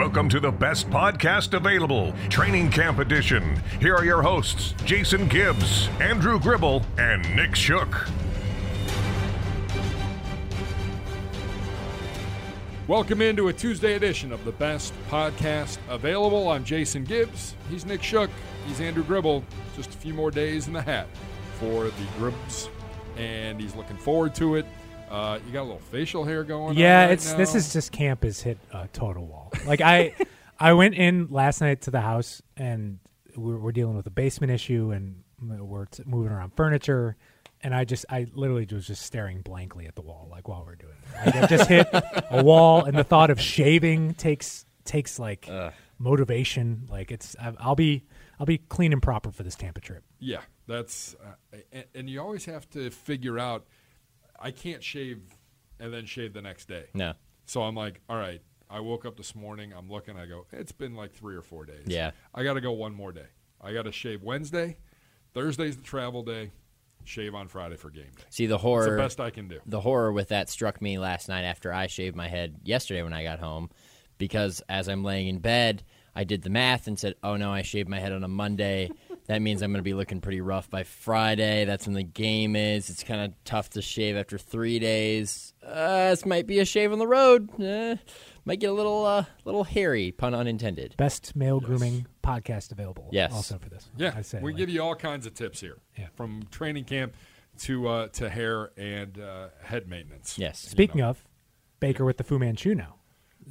Welcome to the best podcast available, Training Camp Edition. Here are your hosts, Jason Gibbs, Andrew Gribble, and Nick Shook. Welcome into a Tuesday edition of the best podcast available. I'm Jason Gibbs. He's Nick Shook. He's Andrew Gribble. Just a few more days in the hat for the Gribs, and he's looking forward to it. You got a little facial hair going on. Yeah, right now. This is just camp has hit a total wall. Like I went in last night to the house, and we're dealing with a basement issue, and we're moving around furniture. And I literally was just staring blankly at the wall, like while we're doing it. Like, I just hit a wall, and the thought of shaving takes like motivation. Like I'll be clean and proper for this Tampa trip. Yeah, that's and you always have to figure out. I can't shave and then shave the next day. No, so I'm like, all right. I woke up this morning. I'm looking. I go, it's been like 3 or 4 days. Yeah, I got to go one more day. I got to shave Wednesday. Thursday's the travel day. Shave on Friday for game day. See, the horror. It's the best I can do. The horror with that struck me last night after I shaved my head yesterday when I got home, because as I'm laying in bed, I did the math and said, oh, no, I shaved my head on a Monday. That means I'm going to be looking pretty rough by Friday. That's when the game is. It's kind of tough to shave after 3 days. This might be a shave on the road. Might get a little hairy, pun unintended. Best male grooming podcast available. Yes. Also for this. Yeah. I say, we give you all kinds of tips here. Yeah. From training camp to hair and head maintenance. Yes. Speaking of, Baker with the Fu Manchu now.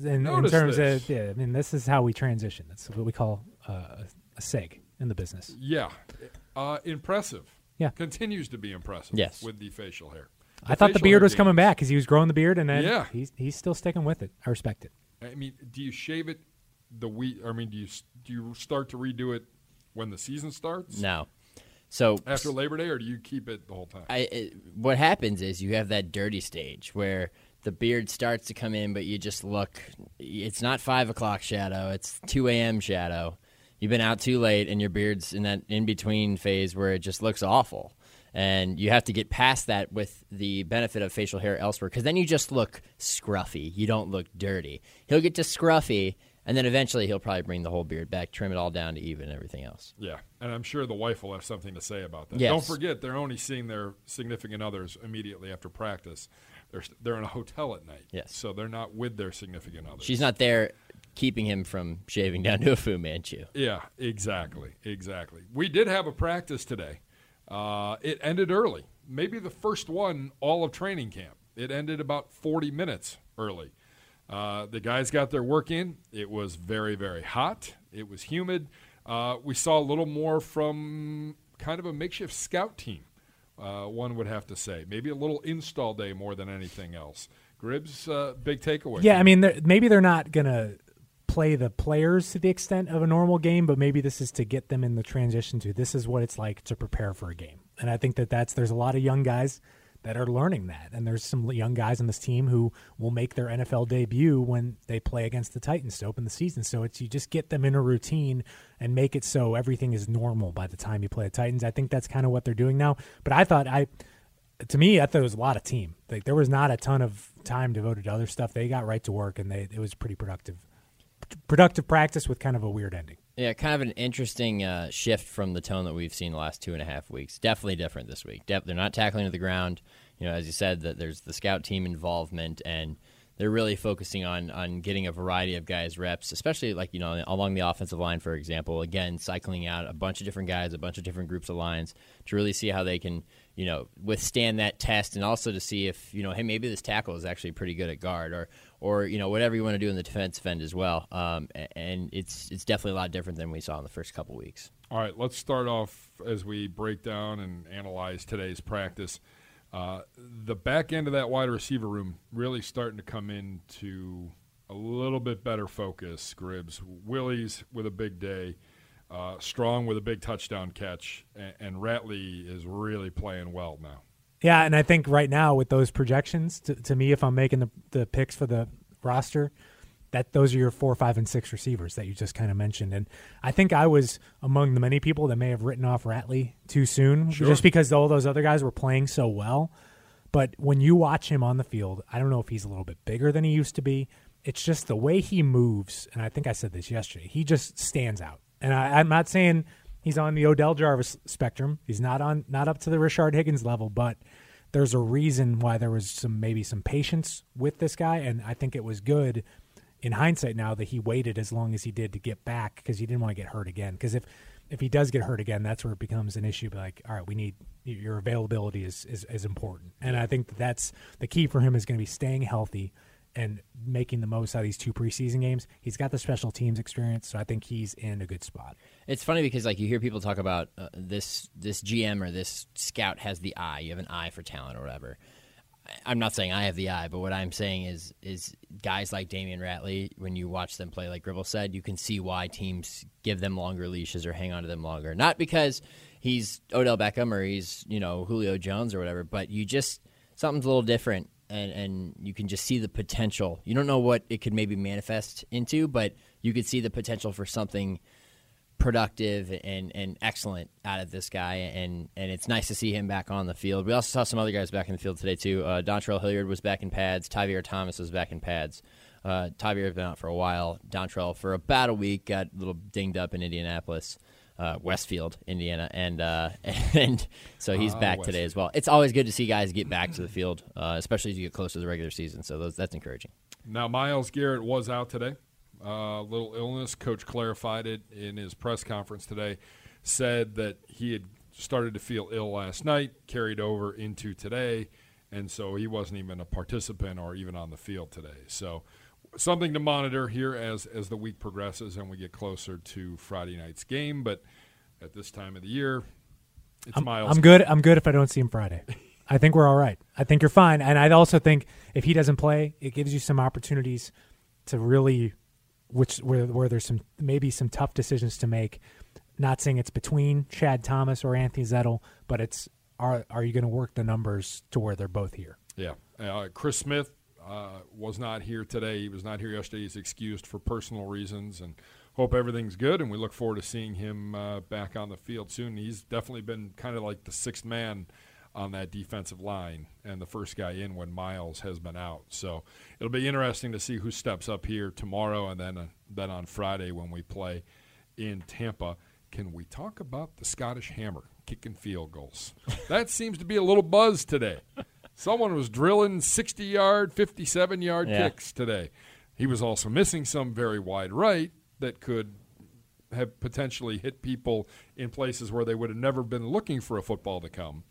In terms this. Of, yeah, I mean, this is how we transition. That's what we call a seg in the business. Yeah. Impressive. Yeah. Continues to be impressive. Yes. With the facial hair. I thought the beard was coming back because he was growing the beard, and then he's still sticking with it. I respect it. I mean, do you shave it the week? I mean, do you start to redo it when the season starts? No. So after Labor Day, or do you keep it the whole time? What happens is you have that dirty stage where the beard starts to come in, but you just look. It's not 5 o'clock shadow. It's 2 a.m. shadow. You've been out too late, and your beard's in that in-between phase where it just looks awful. And you have to get past that with the benefit of facial hair elsewhere, because then you just look scruffy. You don't look dirty. He'll get to scruffy, and then eventually he'll probably bring the whole beard back, trim it all down to even and everything else. Yeah, and I'm sure the wife will have something to say about that. Yes. Don't forget, they're only seeing their significant others immediately after practice. They're in a hotel at night, yes. So they're not with their significant others. She's not there keeping him from shaving down to a Fu Manchu. Yeah, exactly. We did have a practice today. It ended early, maybe the first one all of training camp. It ended about 40 minutes early. The guys got their work in. It was very, very hot. It was humid. We saw a little more from kind of a makeshift scout team, one would have to say. Maybe a little install day more than anything else. Grib's big takeaway. Yeah, I mean, maybe they're not going to play the players to the extent of a normal game, but maybe this is to get them in the transition to this is what it's like to prepare for a game. And I think there's a lot of young guys that are learning that, and there's some young guys on this team who will make their NFL debut when they play against the Titans to open the season. So it's you just get them in a routine and make it so everything is normal by the time you play the Titans. I think that's kind of what they're doing now. But I thought it was a lot of team. Like, there was not a ton of time devoted to other stuff. They got right to work, and it was pretty productive practice with kind of a weird ending. Yeah, kind of an interesting shift from the tone that we've seen the last 2.5 weeks. Definitely different this week. They're not tackling to the ground. You know, as you said, that there's the scout team involvement, and they're really focusing on getting a variety of guys reps, especially like, you know, along the offensive line, for example. Again, cycling out a bunch of different guys, a bunch of different groups of lines to really see how they can, you know, withstand that test, and also to see if, you know, hey, maybe this tackle is actually pretty good at guard, or you know, whatever you want to do in the defensive end as well. And it's definitely a lot different than we saw in the first couple weeks. All right, let's start off as we break down and analyze today's practice. The back end of that wide receiver room really starting to come into a little bit better focus, Gribbs. Willie's with a big day, Strong with a big touchdown catch, and Ratley is really playing well now. Yeah, and I think right now with those projections, to me, if I'm making the picks for the roster, that those are your 4, 5, and 6 receivers that you just kind of mentioned. And I think I was among the many people that may have written off Ratley too soon, just because all those other guys were playing so well. But when you watch him on the field, I don't know if he's a little bit bigger than he used to be. It's just the way he moves, and I think I said this yesterday, he just stands out. And I'm not saying he's on the Odell Jarvis spectrum. He's not up to the Richard Higgins level, but there's a reason why there was maybe some patience with this guy, and I think it was good in hindsight now that he waited as long as he did to get back because he didn't want to get hurt again. Because if he does get hurt again, that's where it becomes an issue. But like, all right, we need your availability is important, and I think that's the key for him is going to be staying healthy and making the most out of these two preseason games. He's got the special teams experience, so I think he's in a good spot. It's funny because like you hear people talk about this GM or this scout has the eye. You have an eye for talent or whatever. I'm not saying I have the eye, but what I'm saying is guys like Damion Ratley, when you watch them play, like Gribble said, you can see why teams give them longer leashes or hang on to them longer. Not because he's Odell Beckham or he's, Julio Jones or whatever, but you just something's a little different. And you can just see the potential. You don't know what it could maybe manifest into, but you could see the potential for something productive and excellent out of this guy. And it's nice to see him back on the field. We also saw some other guys back in the field today, too. Dontrell Hilliard was back in pads. Tavier Thomas was back in pads. Tavier had been out for a while. Dontrell for about a week, got a little dinged up in Indianapolis. Westfield, Indiana, and so he's back Westfield today as well. It's always good to see guys get back to the field, especially as you get close to the regular season, so that's encouraging. Now, Miles Garrett was out today, little illness. Coach clarified it in his press conference today, said that he had started to feel ill last night, carried over into today, and so he wasn't even a participant or even on the field today. So something to monitor here as the week progresses and we get closer to Friday night's game. But at this time of the year, it's Miles. I'm good if I don't see him Friday. I think we're all right. I think you're fine. And I also think if he doesn't play, it gives you some opportunities to really where there's maybe some tough decisions to make. Not saying it's between Chad Thomas or Anthony Zettel, but it's are you going to work the numbers to where they're both here? Yeah. Chris Smith was not here today. He was not here yesterday. He's excused for personal reasons, and hope everything's good, and we look forward to seeing him back on the field soon. He's definitely been kind of like the sixth man on that defensive line and the first guy in when Miles has been out. So it'll be interesting to see who steps up here tomorrow and then on Friday when we play in Tampa. Can we talk about the Scottish Hammer kicking field goals? That seems to be a little buzz today. Someone was drilling 60-yard, 57-yard kicks today. He was also missing some very wide right that could have potentially hit people in places where they would have never been looking for a football to come.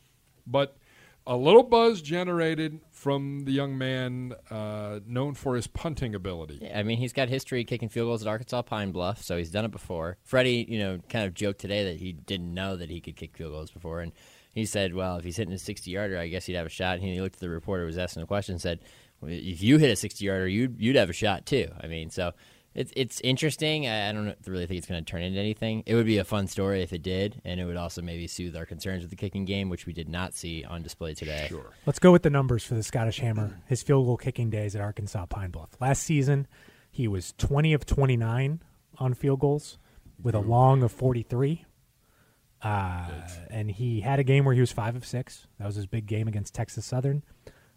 But a little buzz generated from the young man known for his punting ability. Yeah, I mean, he's got history kicking field goals at Arkansas Pine Bluff, so he's done it before. Freddie, kind of joked today that he didn't know that he could kick field goals before, and he said, well, if he's hitting a 60-yarder, I guess he'd have a shot. And he looked at the reporter who was asking the question and said, well, if you hit a 60-yarder, you'd have a shot too. I mean, so it's interesting. I don't really think it's going to turn into anything. It would be a fun story if it did, and it would also maybe soothe our concerns with the kicking game, which we did not see on display today. Sure. Let's go with the numbers for the Scottish Hammer. His field goal kicking days at Arkansas Pine Bluff. Last season, he was 20 of 29 on field goals with a long of 43. And he had a game where he was 5 of 6. That was his big game against Texas Southern.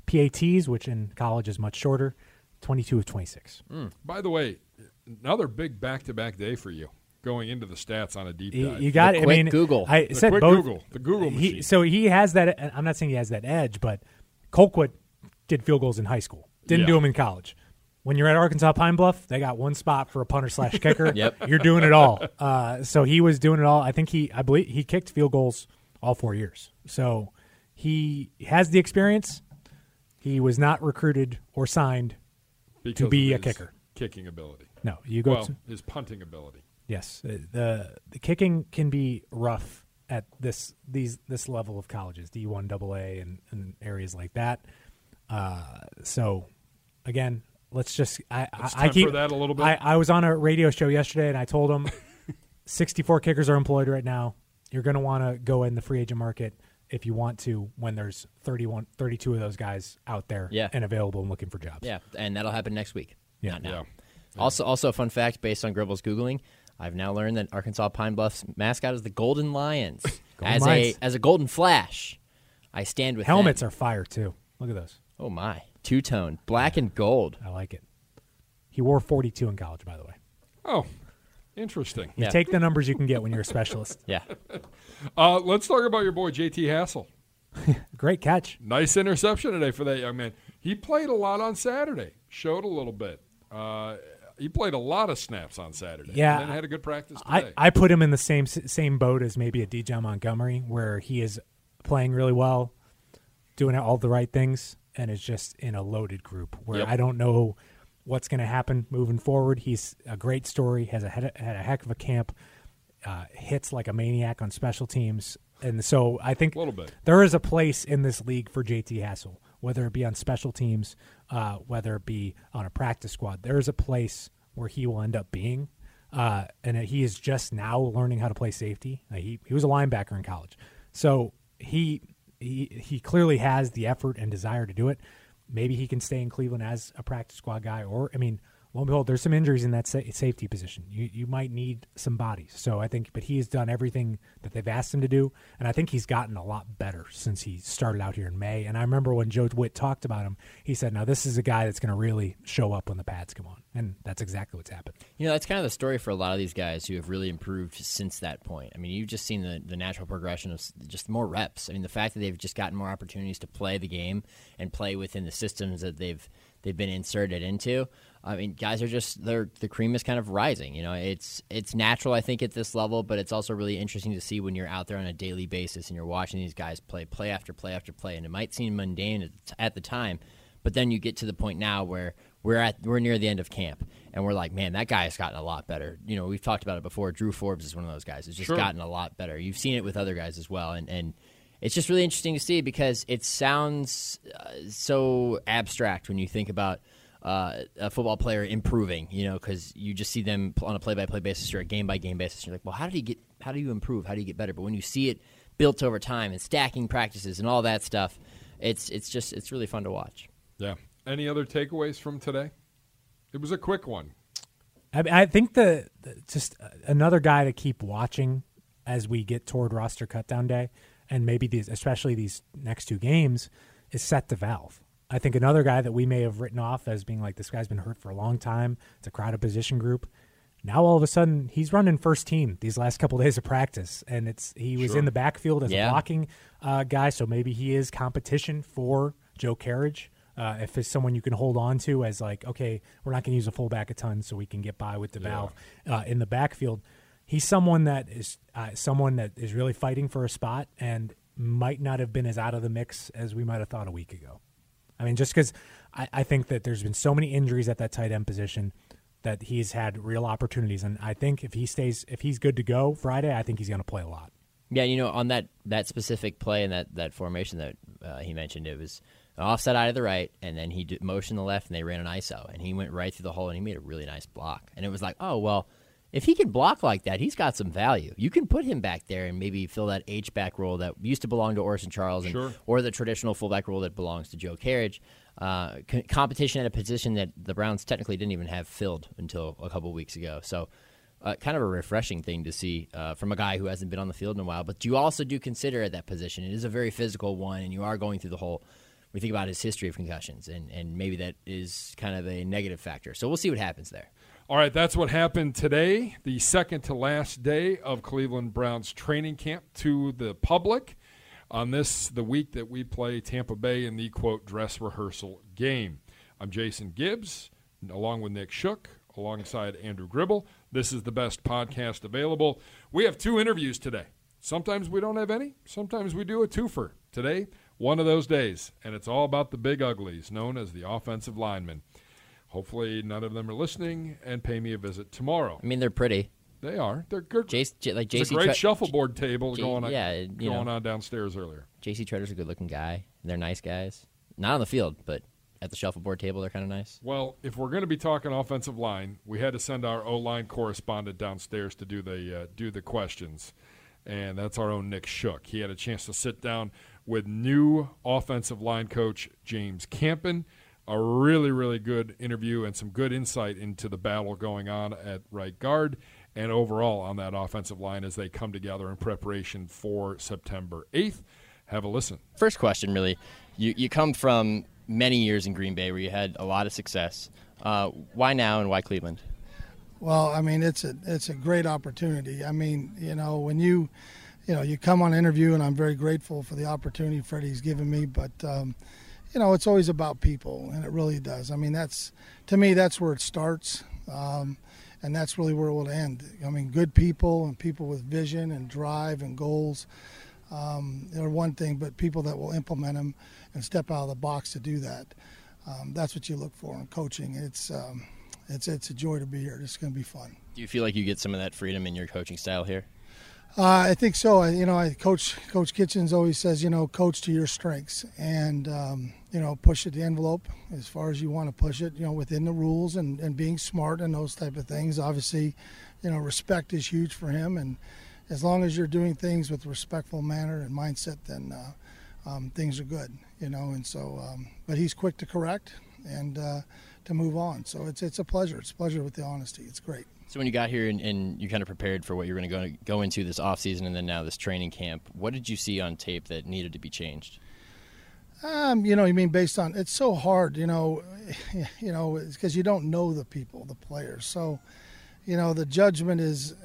PATs, which in college is much shorter, 22 of 26. By the way, another big back-to-back day for you going into the stats on a deep dive. You got it. I mean, Google. I said both. Google. The Google machine. So he has that. I'm not saying he has that edge, but Colquitt did field goals in high school. Didn't do them in college. When you're at Arkansas Pine Bluff, they got one spot for a punter/kicker. Yep. You're doing it all. So he was doing it all. I believe he kicked field goals all 4 years. So he has the experience. He was not recruited or signed because to be of his a kicker. Kicking ability. No, you go. Well, his punting ability. Yes, the kicking can be rough at this level of colleges, D1, AA, and areas like that. So again. Let's just I keep that a little bit. I was on a radio show yesterday, and I told them 64 kickers are employed right now. You're going to want to go in the free agent market if you want to when there's 32 of those guys out there and available and looking for jobs. Yeah, and that'll happen next week, not now. Yeah. Also a fun fact based on Gribble's Googling, I've now learned that Arkansas Pine Bluff's mascot is the Golden Lions. As a golden flash, I stand with Helmets them. Are fire, too. Look at those. Oh, my. Two-tone, black and gold. I like it. He wore 42 in college, by the way. Oh, interesting. You take the numbers you can get when you're a specialist. Yeah. Let's talk about your boy, JT Hassel. Great catch. Nice interception today for that young man. He played a lot on Saturday. Showed a little bit. He played a lot of snaps on Saturday. Yeah. And then had a good practice today. I put him in the same boat as maybe a DJ Montgomery, where he is playing really well, doing all the right things, and is just in a loaded group where I don't know what's going to happen moving forward. He's a great story, had a heck of a camp, hits like a maniac on special teams. And so I think there is a place in this league for JT Hassel, whether it be on special teams, whether it be on a practice squad. There is a place where he will end up being. And he is just now learning how to play safety. He was a linebacker in college. So he clearly has the effort and desire to do it. Maybe he can stay in Cleveland as a practice squad guy, or, I mean, lo and behold, there's some injuries in that safety position. You might need some bodies. So I think, but he has done everything that they've asked him to do, and I think he's gotten a lot better since he started out here in May. And I remember when Joe Witt talked about him, he said, now this is a guy that's going to really show up when the pads come on. And that's exactly what's happened. You know, that's kind of the story for a lot of these guys who have really improved since that point. I mean, you've just seen the natural progression of just more reps. I mean, the fact that they've just gotten more opportunities to play the game and play within the systems that they've been inserted into. I mean, guys are just the cream is kind of rising. You know, it's natural, I think, at this level, but it's also really interesting to see when you're out there on a daily basis and you're watching these guys play after play after play. And it might seem mundane at the time, but then you get to the point now where we're near the end of camp, and we're like, man, that guy has gotten a lot better. You know, we've talked about it before. Drew Forbes is one of those guys who's just gotten a lot better. You've seen it with other guys as well, and it's just really interesting to see because it sounds so abstract when you think about. A football player improving, you know, because you just see them on a play-by-play basis or a game-by-game basis. You're like, well, how do you improve? How do you get better? But when you see it built over time and stacking practices and all that stuff, it's really fun to watch. Yeah. Any other takeaways from today? It was a quick one. I think just another guy to keep watching as we get toward roster cutdown day, and maybe especially these next two games, is Seth DeValve. I think another guy that we may have written off as being like, this guy's been hurt for a long time. It's a crowded position group. Now all of a sudden he's running first team these last couple of days of practice, and he was in the backfield as a blocking guy, so maybe he is competition for Joe Carriage. If it's someone you can hold on to as like, okay, we're not going to use a fullback a ton, so we can get by with DeValve in the backfield. He's someone that is really fighting for a spot and might not have been as out of the mix as we might have thought a week ago. I mean, just because I think that there's been so many injuries at that tight end position that he's had real opportunities. And I think if he's good to go Friday, I think he's going to play a lot. Yeah, you know, on that specific play and that formation that he mentioned, it was an offset eye to the right, and then he motioned the left, and they ran an ISO. And he went right through the hole, and he made a really nice block. And it was like, oh, well, if he can block like that, he's got some value. You can put him back there and maybe fill that H-back role that used to belong to Orson Charles or the traditional fullback role that belongs to Joe Carriage. Competition at a position that the Browns technically didn't even have filled until a couple weeks ago. So kind of a refreshing thing to see from a guy who hasn't been on the field in a while. But you also do consider at that position. It is a very physical one, and you are going through the hole. We think about his history of concussions, and maybe that is kind of a negative factor. So we'll see what happens there. All right, that's what happened today, the second to last day of Cleveland Browns training camp to the public on the week that we play Tampa Bay in the, quote, dress rehearsal game. I'm Jason Gibbs, along with Nick Shook, alongside Andrew Gribble. This is the best podcast available. We have two interviews today. Sometimes we don't have any. Sometimes we do a twofer. Today, one of those days, and it's all about the big uglies known as the offensive linemen. Hopefully none of them are listening, and pay me a visit tomorrow. I mean, they're pretty. They are. They're good. It's a great shuffleboard table going on downstairs earlier. J.C. Tretter's a good-looking guy. They're nice guys. Not on the field, but at the shuffleboard table, they're kind of nice. Well, if we're going to be talking offensive line, we had to send our O-line correspondent downstairs to do the questions, and that's our own Nick Shook. He had a chance to sit down with new offensive line coach James Campen. A really, really good interview and some good insight into the battle going on at right guard and overall on that offensive line as they come together in preparation for September 8th. Have a listen. First question, really. You come from many years in Green Bay where you had a lot of success. Why now and why Cleveland? Well, I mean, it's a great opportunity. I mean, you know, when you come on an interview, and I'm very grateful for the opportunity Freddie's given me, but you know, it's always about people, and it really does. I mean, that's where it starts, and that's really where it will end. I mean, good people and people with vision and drive and goals are one thing, but people that will implement them and step out of the box to do that, that's what you look for in coaching. It's a joy to be here. It's going to be fun. Do you feel like you get some of that freedom in your coaching style here? I think so. Coach Kitchens always says, coach to your strengths and, push at the envelope as far as you want to push it, within the rules and being smart and those type of things. Obviously, respect is huge for him. And as long as you're doing things with respectful manner and mindset, then things are good, And so, but he's quick to correct and to move on. So it's a pleasure. It's a pleasure with the honesty. It's great. So when you got here and you kind of prepared for what you were going to go into this offseason and then now this training camp, what did you see on tape that needed to be changed? Based on, it's so hard, it's because you don't know the people, the players. So, the judgment is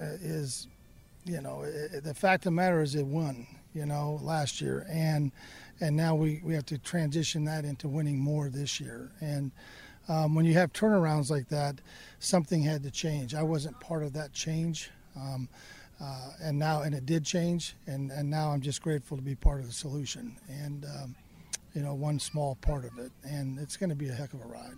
the fact of the matter is it won, last year. And now we have to transition that into winning more this year. And when you have turnarounds like that, something had to change. I wasn't part of that change, and it did change, and now I'm just grateful to be part of the solution and, one small part of it, and it's going to be a heck of a ride.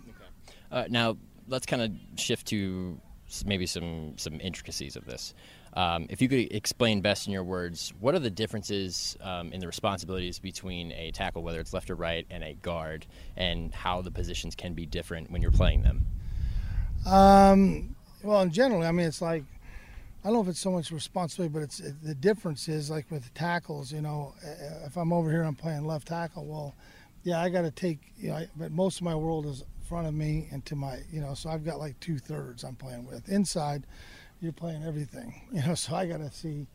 Okay. Now, let's kind of shift to maybe some intricacies of this. If you could explain best in your words, what are the differences in the responsibilities between a tackle, whether it's left or right, and a guard, and how the positions can be different when you're playing them? Well, in general, I mean, it's like, I don't know if it's so much responsibility, but the difference is like with tackles, if I'm over here, I'm playing left tackle. Well, yeah, I got to take, but most of my world is in front of me and to my, so I've got like 2/3 I'm playing with. Inside, you're playing everything, so I got to see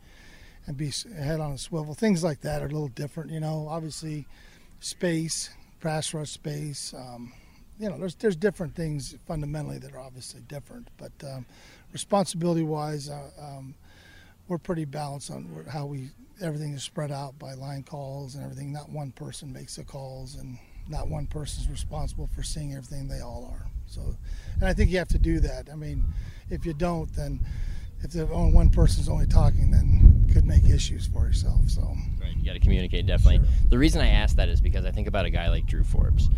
and be head on a swivel. Things like that are a little different, Obviously, space, pass rush space, there's different things fundamentally that are obviously different. But responsibility-wise, we're pretty balanced on how everything is spread out by line calls and everything. Not one person makes the calls, and not one person's responsible for seeing everything. They all are. So, and I think you have to do that. I mean, if you don't, then if only one person's only talking, then it could make issues for yourself. So, right, you got to communicate, definitely. Sure. The reason I ask that is because I think about a guy like Drew Forbes.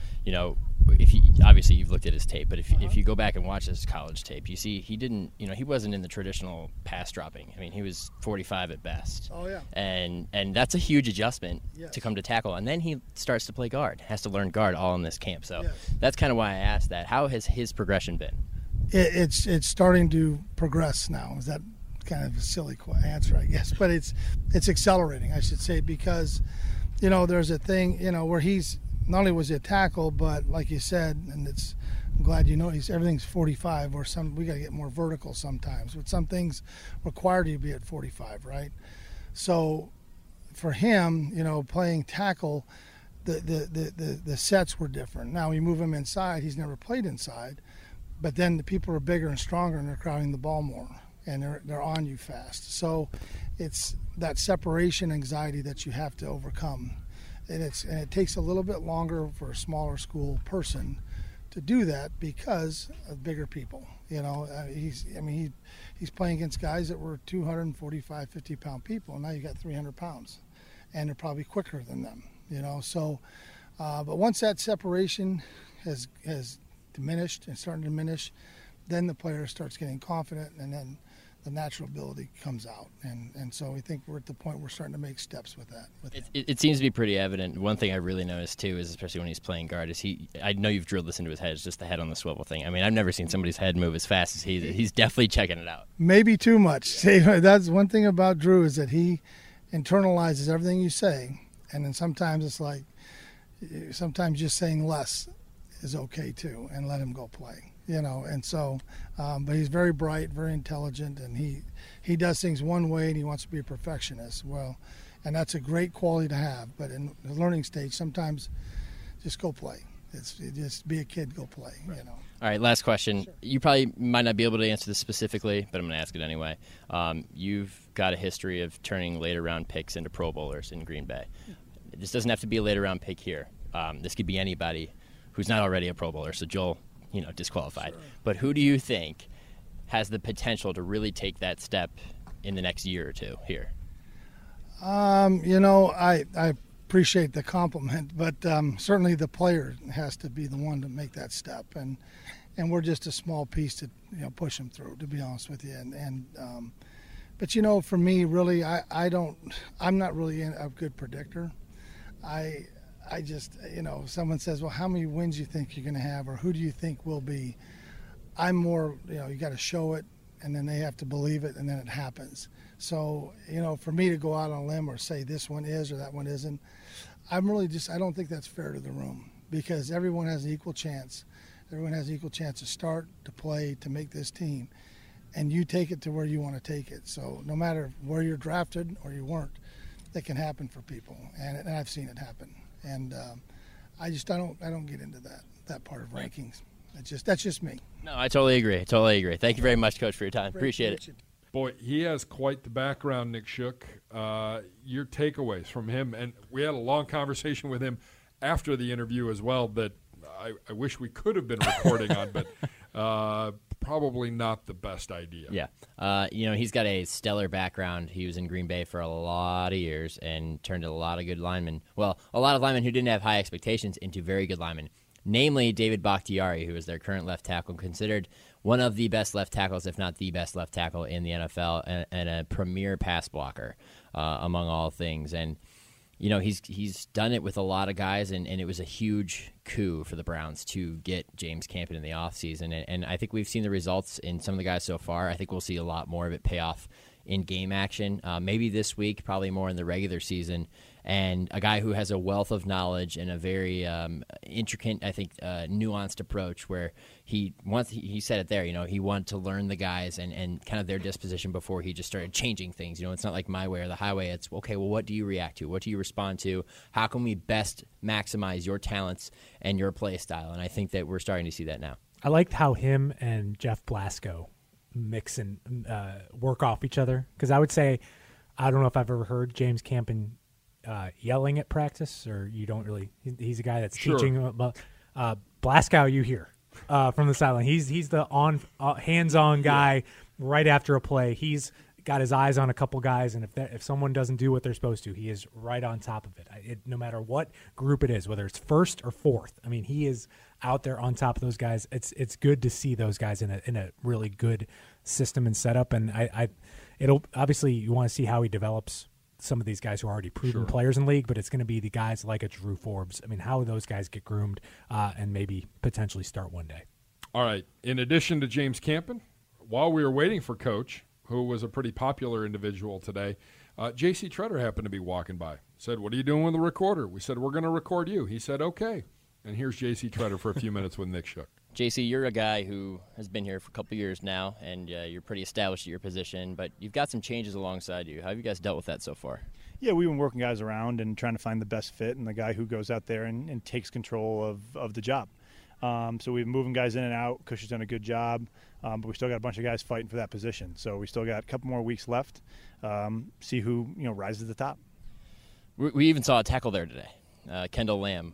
Obviously you've looked at his tape, but if you go back and watch his college tape, you see he didn't, he wasn't in the traditional pass dropping. I mean, he was 45 at best. Oh yeah. And that's a huge adjustment to come to tackle. And then he starts to play guard, has to learn guard all in this camp. So that's kind of why I asked that. How has his progression been? It's starting to progress now. Is that kind of a silly answer, I guess? But it's accelerating, I should say, because there's a thing where he's. Not only was he a tackle, but like you said, and I'm glad everything's 45 or we got to get more vertical sometimes. But some things require you to be at 45, right? So for him, playing tackle, the sets were different. Now we move him inside. He's never played inside. But then the people are bigger and stronger, and they're crowding the ball more, and they're on you fast. So it's that separation anxiety that you have to overcome. And it takes a little bit longer for a smaller school person to do that because of bigger people. He's playing against guys that were 245, 50-pound people, and now you got 300 pounds, and they're probably quicker than them. So, but once that separation has diminished and starting to diminish, then the player starts getting confident, and then the natural ability comes out, and so we think we're at the point we're starting to make steps with that. It seems to be pretty evident. One thing I really noticed too is, especially when he's playing guard, is I know you've drilled this into his head, it's just the head on the swivel thing. I mean, I've never seen somebody's head move as fast as he. He's definitely checking it out. Maybe too much. Yeah. See, that's one thing about Drew is that he internalizes everything you say, and then sometimes it's like, sometimes just saying less is okay too, and let him go play. And so, but he's very bright, very intelligent, and he does things one way, and he wants to be a perfectionist. Well, and that's a great quality to have, but in the learning stage, sometimes just go play. Just be a kid, go play. Right. You know. All right, last question. Sure. You probably might not be able to answer this specifically, but I'm going to ask it anyway. You've got a history of turning later round picks into Pro Bowlers in Green Bay. This doesn't have to be a later round pick here. This could be anybody who's not already a Pro Bowler. So Joel, disqualified. Sure. But who do you think has the potential to really take that step in the next year or two here? I appreciate the compliment, but certainly the player has to be the one to make that step, and we're just a small piece to push him through, to be honest with you. But for me, really, I'm not really a good predictor. I just someone says, well, how many wins you think you're going to have, or who do you think will be? I'm more you got to show it, and then they have to believe it, and then it happens. So, for me to go out on a limb or say this one is or that one isn't, I'm really I don't think that's fair to the room, because everyone has an equal chance. Everyone has an equal chance to start, to play, to make this team. And you take it to where you want to take it. So no matter where you're drafted or you weren't, that can happen for people. And I've seen it happen. And I don't get into that part of rankings. That's just me. No, I totally agree. Thank you very much, Coach, for your time. Appreciate it. Boy, he has quite the background, Nick Shook. Your takeaways from him, and we had a long conversation with him after the interview as well that I wish we could have been recording on, but probably not the best idea. Yeah. He's got a stellar background. He was in Green Bay for a lot of years and turned a lot of good linemen. Well, a lot of linemen who didn't have high expectations into very good linemen, namely David Bakhtiari, who is their current left tackle, considered one of the best left tackles, if not the best left tackle in the NFL, and a premier pass blocker among all things. And, he's done it with a lot of guys, and it was a huge coup for the Browns to get James Campen in the offseason. And I think we've seen the results in some of the guys so far. I think we'll see a lot more of it pay off in game action, maybe this week, probably more in the regular season. And a guy who has a wealth of knowledge and a very intricate, I think, nuanced approach, where he said it there, he wanted to learn the guys and kind of their disposition before he just started changing things. It's not like my way or the highway. It's, okay, well, what do you react to? What do you respond to? How can we best maximize your talents and your play style? And I think that we're starting to see that now. I liked how him and Jeff Blasco mix and work off each other, because I would say, I don't know if I've ever heard James Campen yelling at practice, or you don't really. He's a guy that's sure. Teaching about Blasco. You hear from the sideline. He's the hands-on guy. Yeah. Right after a play, he's got his eyes on a couple guys, and if someone doesn't do what they're supposed to, he is right on top of it. No matter what group it is, whether it's first or fourth. I mean, he is out there on top of those guys. It's good to see those guys in a really good system and setup. And it'll obviously, you want to see how he develops some of these guys who are already proven sure. Players in the league, but it's going to be the guys like a Drew Forbes. I mean, how those guys get groomed and maybe potentially start one day. All right. In addition to James Campen, while we were waiting for Coach, who was a pretty popular individual today, J.C. Tretter happened to be walking by. Said, what are you doing with the recorder? We said, we're going to record you. He said, okay. And here's J.C. Tretter for a few minutes with Nick Shook. J.C., you're a guy who has been here for a couple of years now, and you're pretty established at your position, but you've got some changes alongside you. How have you guys dealt with that so far? Yeah, we've been working guys around and trying to find the best fit and the guy who goes out there and takes control of the job. So we've been moving guys in and out. Cush's done a good job, but we still got a bunch of guys fighting for that position. So we still got a couple more weeks left. See who rises to the top. We even saw a tackle there today, Kendall Lamb.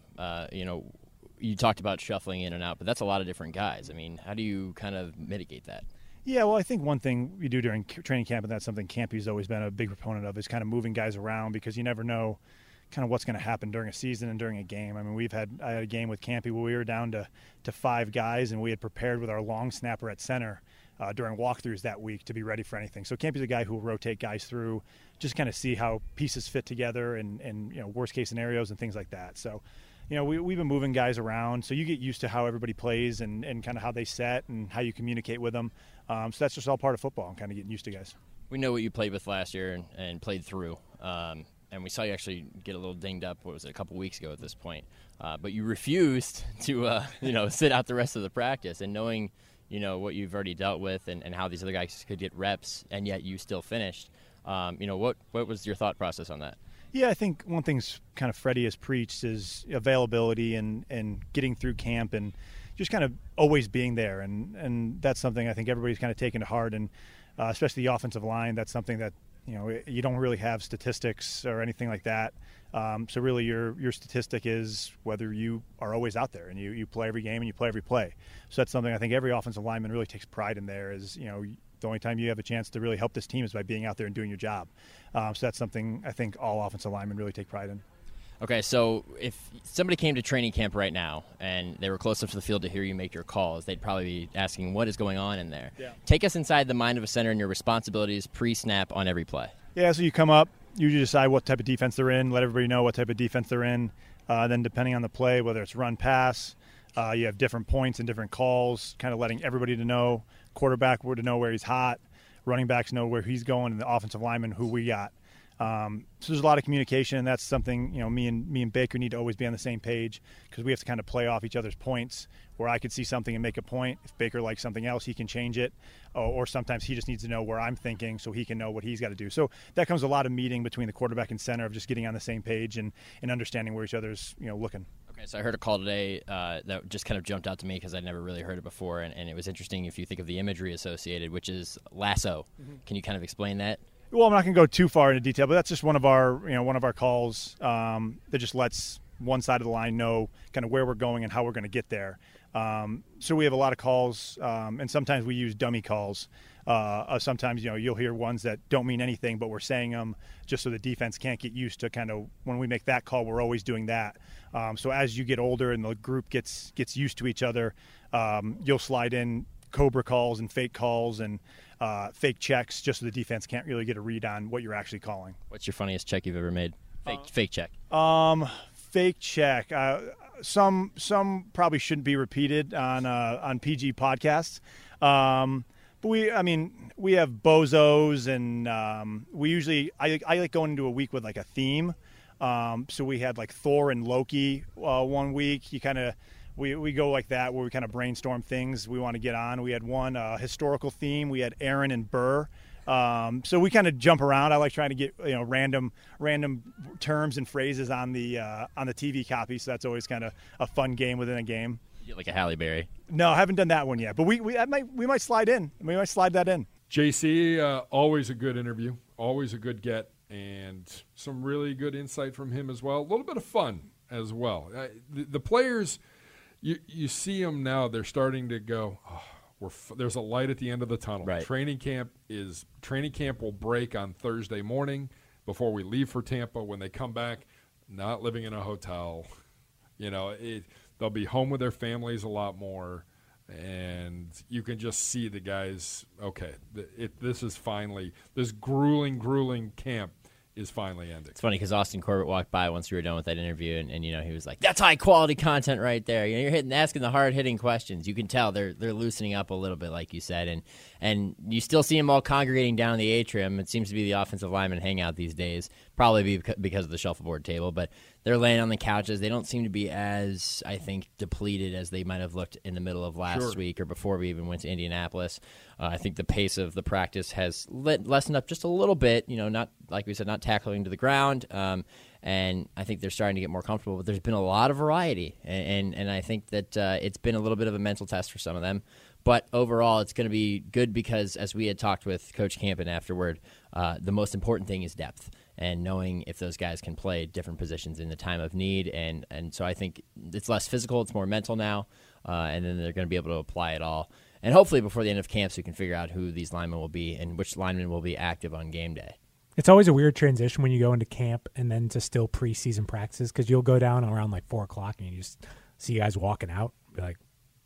You talked about shuffling in and out, but that's a lot of different guys. I mean, how do you kind of mitigate that? Yeah, well, I think one thing we do during training camp, and that's something Campy's always been a big proponent of, is kind of moving guys around, because you never know kind of what's going to happen during a season and during a game. I mean, I had a game with Campy where we were down to five guys, and we had prepared with our long snapper at center during walkthroughs that week to be ready for anything. So Campy's a guy who will rotate guys through, just kind of see how pieces fit together and worst case scenarios and things like that. So. We've been moving guys around, so you get used to how everybody plays and kind of how they set and how you communicate with them. So that's just all part of football and kind of getting used to guys. We know what you played with last year and played through, and we saw you actually get a little dinged up, a couple weeks ago at this point. But you refused to, sit out the rest of the practice. And knowing, what you've already dealt with and how these other guys could get reps, and yet you still finished, what was your thought process on that? Yeah, I think one thing's kind of Freddie has preached is availability and getting through camp and just kind of always being there. And that's something I think everybody's kind of taken to heart, and especially the offensive line. That's something that, you know, you don't really have statistics or anything like that. So really your statistic is whether you are always out there and you play every game and you play every play. So that's something I think every offensive lineman really takes pride in there is, you know, the only time you have a chance to really help this team is by being out there and doing your job. So that's something I think all offensive linemen really take pride in. Okay, so if somebody came to training camp right now and they were close enough to the field to hear you make your calls, they'd probably be asking what is going on in there. Yeah. Take us inside the mind of a center and your responsibilities pre-snap on every play. Yeah, so you come up, you decide what type of defense they're in, let everybody know what type of defense they're in. Then depending on the play, whether it's run, pass, you have different points and different calls, kind of letting everybody to know. Quarterback were to know where he's hot, running backs know where he's going, and the offensive lineman who we got. So there's a lot of communication, and that's something, you know, me and Baker need to always be on the same page, because we have to kind of play off each other's points, where I could see something and make a point. If Baker likes something else, he can change it, or sometimes he just needs to know where I'm thinking so he can know what he's got to do. So that comes a lot of meeting between the quarterback and center of just getting on the same page and understanding where each other's, you know, looking. Okay, so I heard a call today that just kind of jumped out to me because I'd never really heard it before, and it was interesting if you think of the imagery associated, which is lasso. Mm-hmm. Can you kind of explain that? Well, I'm not going to go too far into detail, but that's just one of our calls that just lets one side of the line know kind of where we're going and how we're going to get there. So we have a lot of calls, and sometimes we use dummy calls. Sometimes, you know, you'll hear ones that don't mean anything, but we're saying them just so the defense can't get used to kind of when we make that call, we're always doing that. So as you get older and the group gets used to each other, you'll slide in Cobra calls and fake calls and fake checks just so the defense can't really get a read on what you're actually calling. What's your funniest check you've ever made? Fake check. Fake check. Some probably shouldn't be repeated on PG podcasts. But we have bozos, and we usually I like going into a week with like a theme. So we had like Thor and Loki 1 week. You kind of we go like that where we kind of brainstorm things we want to get on. We had one historical theme. We had Aaron and Burr. So we kind of jump around. I like trying to get, you know, random terms and phrases on the TV copy. So that's always kind of a fun game within a game. Like a Halle Berry. No, I haven't done that one yet, but we might slide in. We might slide that in. JC, always a good interview, always a good get, and some really good insight from him as well. A little bit of fun as well. The players, you see them now. They're starting to go. Oh, there's a light at the end of the tunnel. Right. Training camp will break on Thursday morning before we leave for Tampa. When they come back, not living in a hotel, you know it. They'll be home with their families a lot more, and you can just see the guys, okay, this is finally – this grueling camp is finally ending. It's funny because Austin Corbett walked by once we were done with that interview, and you know, he was like, that's high-quality content right there. You know, you're asking the hard-hitting questions. You can tell they're loosening up a little bit, like you said, and you still see them all congregating down the atrium. It seems to be the offensive lineman hangout these days, probably because of the shuffleboard table, but – they're laying on the couches. They don't seem to be as, I think, depleted as they might have looked in the middle of last week or before we even went to Indianapolis. I think the pace of the practice has lessened up just a little bit, you know, not, like we said, not tackling to the ground. And I think they're starting to get more comfortable. But there's been a lot of variety, and I think that it's been a little bit of a mental test for some of them. But overall, it's going to be good because, as we had talked with Coach Campen afterward, the most important thing is depth and knowing if those guys can play different positions in the time of need. And so I think it's less physical, it's more mental now, and then they're going to be able to apply it all. And hopefully before the end of camp, so you can figure out who these linemen will be and which linemen will be active on game day. It's always a weird transition when you go into camp and then to still preseason practices, because you'll go down around like 4 o'clock and you just see guys walking out, be like,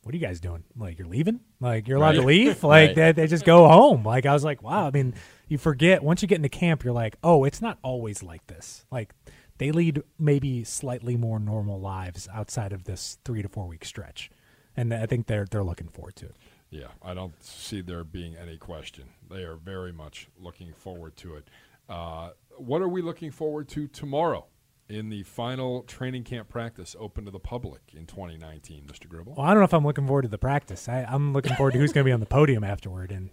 what are you guys doing? Like, you're leaving? Like, you're allowed to leave? Like, they just go home. Like, I was like, wow. I mean, you forget. Once you get into camp, you're like, oh, it's not always like this. Like, they lead maybe slightly more normal lives outside of this 3 to 4 week stretch. And I think they're looking forward to it. Yeah, I don't see there being any question. They are very much looking forward to it. What are we looking forward to tomorrow? In the final training camp practice open to the public in 2019, Mr. Gribble? Well, I don't know if I'm looking forward to the practice. I'm looking forward to who's going to be on the podium afterward, and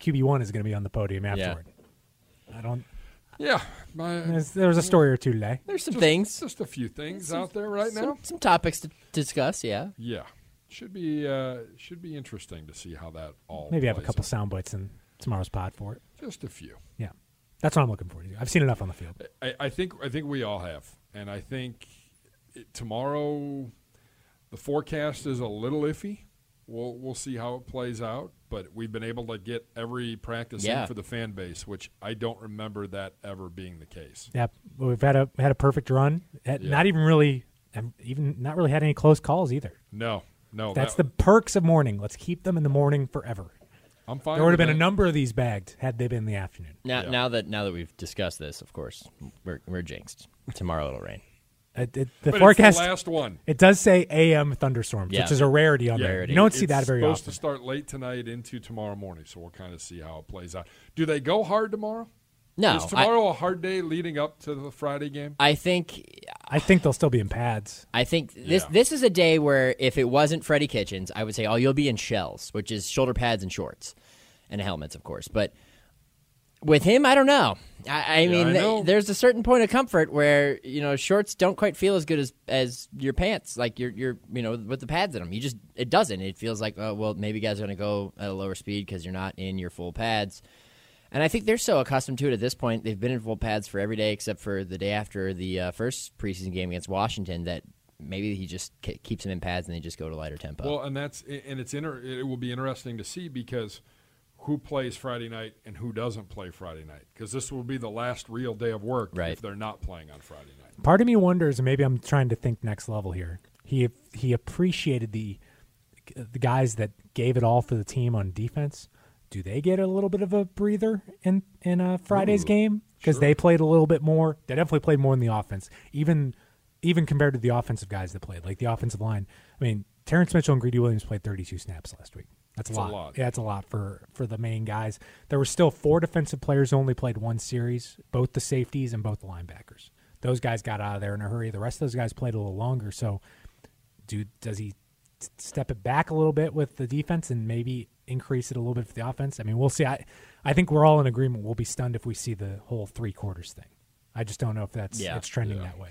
QB1 is going to be on the podium afterward. Yeah. I don't. Yeah. There's a story or two today. There's some things. Just a few things out there right now. Some topics to discuss, yeah. Yeah. Should be interesting to see how that all maybe have a couple sound bites in tomorrow's pod for it. Just a few. Yeah. That's what I'm looking forward to. I've seen enough on the field. I think we all have. And I think tomorrow the forecast is a little iffy. We'll see how it plays out. But we've been able to get every practice in for the fan base, which I don't remember that ever being the case. Yeah, we've had a perfect run. Not really had any close calls either. No. That's the perks of morning. Let's keep them in the morning forever. I'm fine. There would have been a number of these bagged had they been in the afternoon. Now that we've discussed this, of course, we're jinxed. Tomorrow it'll rain. The forecast, it's the last one. It does say AM thunderstorms, which is a rarity on there. You don't see that very often. It's supposed to start late tonight into tomorrow morning, so we'll kind of see how it plays out. Do they go hard tomorrow? No. Is tomorrow a hard day leading up to the Friday game? I think they'll still be in pads. I think this is a day where if it wasn't Freddie Kitchens, I would say, you'll be in shells, which is shoulder pads and shorts and helmets, of course. But with him, I don't know. I mean, there's a certain point of comfort where shorts don't quite feel as good as your pants, like your with the pads in them. It doesn't. It feels like maybe guys are going to go at a lower speed because you're not in your full pads. And I think they're so accustomed to it at this point. They've been in full pads for every day except for the day after the first preseason game against Washington. That maybe he just keeps them in pads and they just go to lighter tempo. Well, and it will be interesting to see because who plays Friday night and who doesn't play Friday night, because this will be the last real day of work if they're not playing on Friday night. Part of me wonders, and maybe I'm trying to think next level here, he appreciated the guys that gave it all for the team on defense. Do they get a little bit of a breather in Friday's game? Because they played a little bit more. They definitely played more in the offense, even compared to the offensive guys that played, like the offensive line. I mean, Terrence Mitchell and Greedy Williams played 32 snaps last week. That's a lot. Yeah, that's a lot for the main guys. There were still four defensive players who only played one series, both the safeties and both the linebackers. Those guys got out of there in a hurry. The rest of those guys played a little longer. So does he step it back a little bit with the defense and maybe increase it a little bit for the offense? I mean, we'll see. I think we're all in agreement. We'll be stunned if we see the whole three-quarters thing. I just don't know if it's trending that way.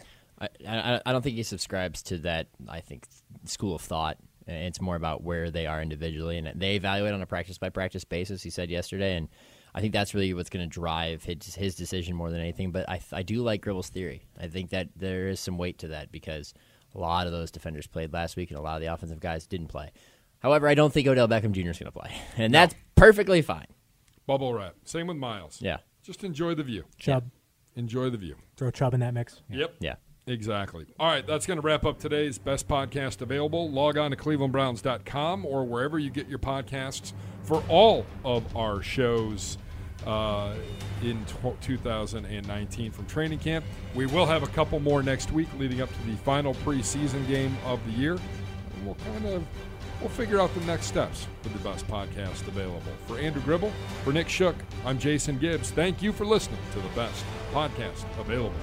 I don't think he subscribes to that, I think, school of thought. It's more about where they are individually, and they evaluate on a practice-by-practice basis, he said yesterday, and I think that's really what's going to drive his decision more than anything. But I do like Gribble's theory. I think that there is some weight to that because a lot of those defenders played last week, and a lot of the offensive guys didn't play. However, I don't think Odell Beckham Jr. is going to play, and that's perfectly fine. Bubble wrap. Same with Miles. Yeah. Just enjoy the view. Chubb. Yeah. Enjoy the view. Throw Chubb in that mix. Yeah. Yep. Yeah. Exactly. All right, that's going to wrap up today's best podcast available. Log on to clevelandbrowns.com or wherever you get your podcasts for all of our shows in 2019 from training camp. We will have a couple more next week leading up to the final preseason game of the year. And we'll figure out the next steps for the best podcast available. For Andrew Gribble, for Nick Shook, I'm Jason Gibbs. Thank you for listening to the best podcast available.